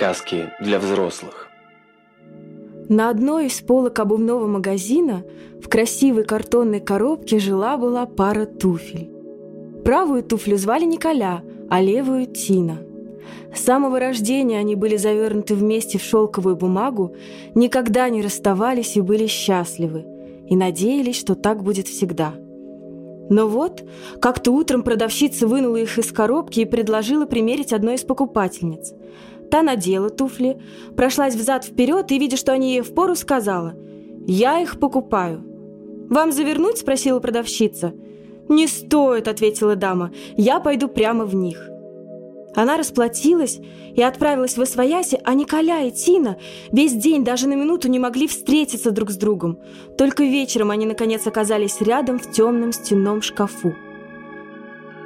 Сказки для взрослых. На одной из полок обувного магазина в красивой картонной коробке жила-была пара туфель. Правую туфлю звали Николя, а левую – Тина. С самого рождения они были завернуты вместе в шелковую бумагу, никогда не расставались и были счастливы, и надеялись, что так будет всегда. Но вот, как-то утром продавщица вынула их из коробки и предложила примерить одной из покупательниц. Та надела туфли, прошлась взад-вперед и, видя, что они ей впору, сказала: «Я их покупаю». «Вам завернуть?» – спросила продавщица. «Не стоит», – ответила дама, – «я пойду прямо в них». Она расплатилась и отправилась восвояси, а Николя и Тина весь день даже на минуту не могли встретиться друг с другом. Только вечером они, наконец, оказались рядом в темном стенном шкафу.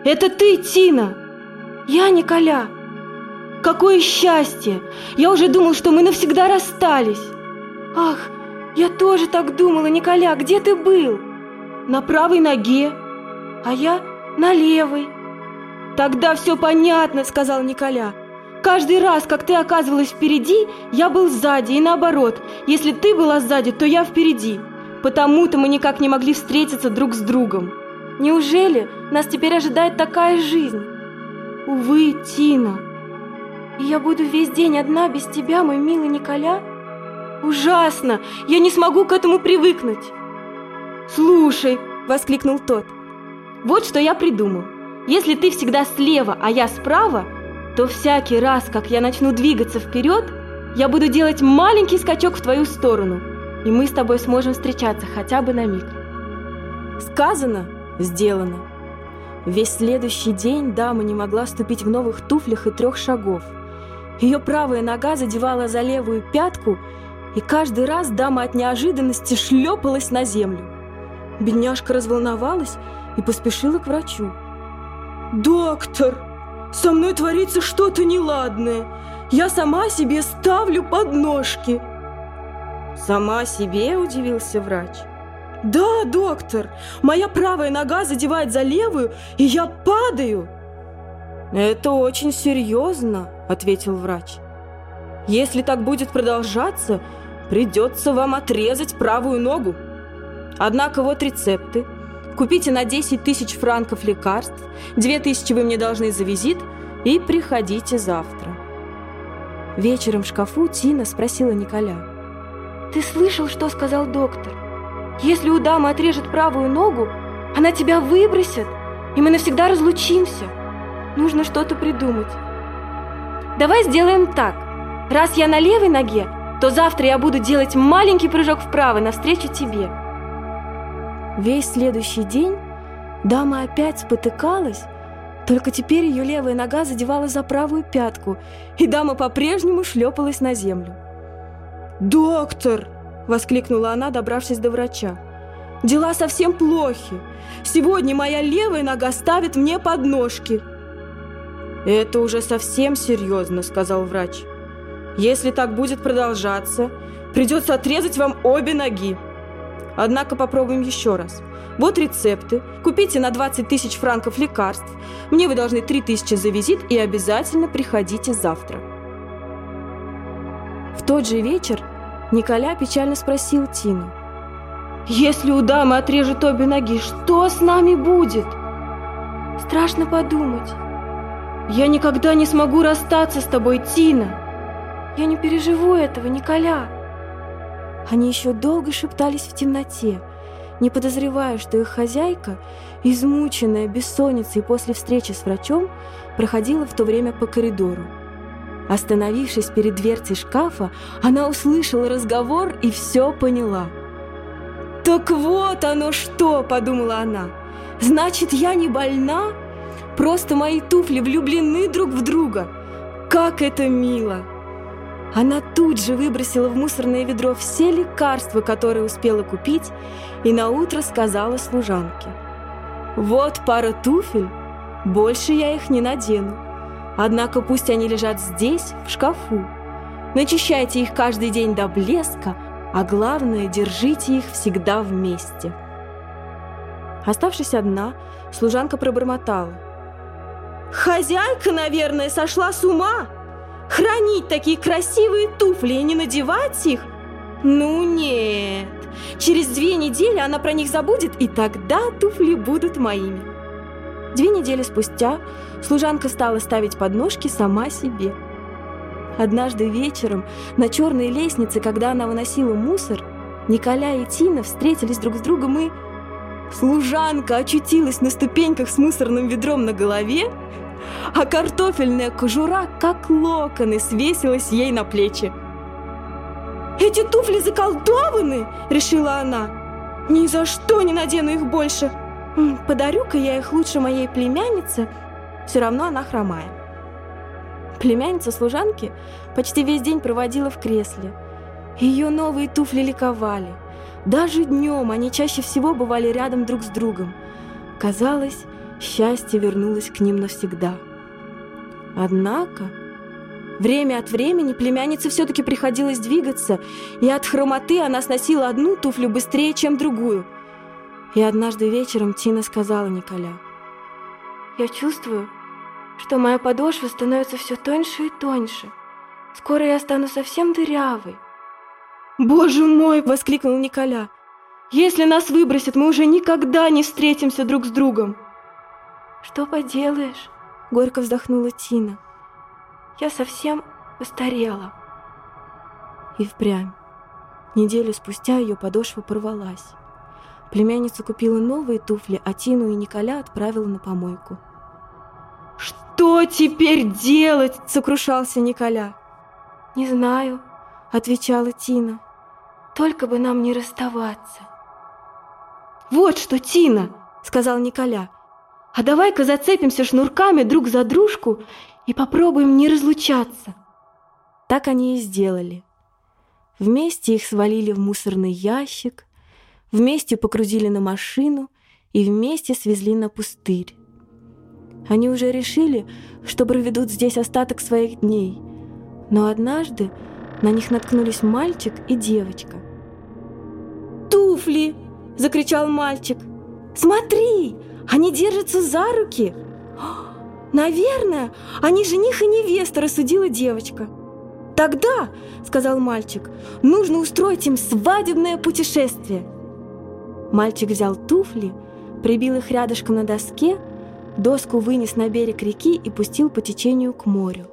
«Это ты, Тина?» «Я, Николя». «Какое счастье! Я уже думал, что мы навсегда расстались». «Ах, я тоже так думала, Николя, где ты был?» «На правой ноге». «А я на левой». «Тогда все понятно», — сказал Николя. «Каждый раз, как ты оказывалась впереди, я был сзади, и наоборот. Если ты была сзади, то я впереди. Потому-то мы никак не могли встретиться друг с другом». «Неужели нас теперь ожидает такая жизнь?» «Увы, Тина». «И я буду весь день одна без тебя, мой милый Николя?» «Ужасно! Я не смогу к этому привыкнуть!» «Слушай!» — воскликнул тот. «Вот что я придумал. Если ты всегда слева, а я справа, то всякий раз, как я начну двигаться вперед, я буду делать маленький скачок в твою сторону, и мы с тобой сможем встречаться хотя бы на миг». Сказано – сделано. Весь следующий день дама не могла ступить в новых туфлях и 3 шагов. Ее правая нога задевала за левую пятку, и каждый раз дама от неожиданности шлепалась на землю. Бедняжка разволновалась и поспешила к врачу. «Доктор, со мной творится что-то неладное. Я сама себе ставлю подножки». «Сама себе?» – удивился врач. «Да, доктор, моя правая нога задевает за левую, и я падаю». «Это очень серьезно», – ответил врач. «Если так будет продолжаться, придется вам отрезать правую ногу. Однако вот рецепты. Купите на 10 000 франков лекарств, 2000 вы мне должны за визит, и приходите завтра». Вечером в шкафу Тина спросила Николя: «Ты слышал, что сказал доктор? Если у дамы отрежут правую ногу, она тебя выбросит, и мы навсегда разлучимся. Нужно что-то придумать». «Давай сделаем так. Раз я на левой ноге, то завтра я буду делать маленький прыжок вправо навстречу тебе». Весь следующий день дама опять спотыкалась, только теперь ее левая нога задевала за правую пятку, и дама по-прежнему шлепалась на землю. «Доктор!» – воскликнула она, добравшись до врача. «Дела совсем плохи. Сегодня моя левая нога ставит мне подножки». «Это уже совсем серьезно», – сказал врач. «Если так будет продолжаться, придется отрезать вам обе ноги. Однако попробуем еще раз. Вот рецепты. Купите на 20 000 франков лекарств. Мне вы должны 3000 за визит и обязательно приходите завтра». В тот же вечер Николя печально спросил Тину: «Если у дамы отрежут обе ноги, что с нами будет?» «Страшно подумать». «Я никогда не смогу расстаться с тобой, Тина». «Я не переживу этого, Николя». Они еще долго шептались в темноте, не подозревая, что их хозяйка, измученная бессонницей после встречи с врачом, проходила в то время по коридору. Остановившись перед дверцей шкафа, она услышала разговор и все поняла. «Так вот оно что!» – подумала она. «Значит, я не больна? Просто мои туфли влюблены друг в друга! Как это мило!» Она тут же выбросила в мусорное ведро все лекарства, которые успела купить, и наутро сказала служанке: «Вот пара туфель, больше я их не надену. Однако пусть они лежат здесь, в шкафу. Начищайте их каждый день до блеска, а главное, держите их всегда вместе». Оставшись одна, служанка пробормотала: «Хозяйка, наверное, сошла с ума. Хранить такие красивые туфли и не надевать их? Ну нет. Через 2 недели она про них забудет, и тогда туфли будут моими. 2 недели спустя служанка стала ставить подножки сама себе. Однажды вечером на черной лестнице, когда она выносила мусор, Николя и Тина встретились друг с другом, и служанка очутилась на ступеньках с мусорным ведром на голове, а картофельная кожура, как локоны, свесилась ей на плечи. «Эти туфли заколдованы!» — решила она. «Ни за что не надену их больше! Подарю-ка я их лучше моей племяннице, все равно она хромая». Племянница служанки почти весь день проводила в кресле. Ее новые туфли ликовали. Даже днем они чаще всего бывали рядом друг с другом. Казалось, счастье вернулось к ним навсегда. Однако время от времени племяннице все-таки приходилось двигаться, и от хромоты она сносила одну туфлю быстрее, чем другую. И однажды вечером Тина сказала Николя: «Я чувствую, что моя подошва становится все тоньше и тоньше. Скоро я стану совсем дырявой». «Боже мой!» — воскликнул Николя. «Если нас выбросят, мы уже никогда не встретимся друг с другом». «Что поделаешь?» — горько вздохнула Тина. «Я совсем постарела». И впрямь. Неделю спустя ее подошва порвалась. Племянница купила новые туфли, а Тину и Николя отправила на помойку. «Что теперь делать?» — сокрушался Николя. «Не знаю», — отвечала Тина. «Только бы нам не расставаться». «Вот что, Тина, — сказал Николя, — а давай-ка зацепимся шнурками друг за дружку и попробуем не разлучаться». Так они и сделали. Вместе их свалили в мусорный ящик, вместе покрутили на машину и вместе свезли на пустырь. Они уже решили, что проведут здесь остаток своих дней, но однажды на них наткнулись мальчик и девочка. «Туфли!» — закричал мальчик. «Смотри, они держатся за руки!» «Наверное, они жених и невеста», — рассудила девочка. «Тогда, — сказал мальчик, — нужно устроить им свадебное путешествие». Мальчик взял туфли, прибил их рядышком на доске, доску вынес на берег реки и пустил по течению к морю.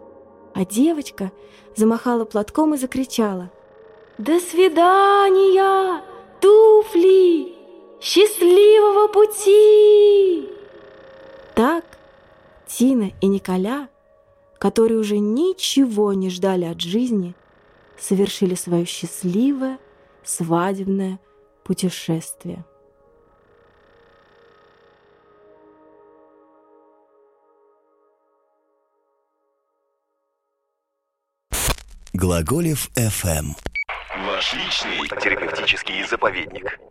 А девочка замахала платком и закричала: «До свидания, туфли! Счастливого пути!» Так Тина и Николя, которые уже ничего не ждали от жизни, совершили свое счастливое свадебное путешествие. Глаголев FM. Ваш личный терапевтический заповедник.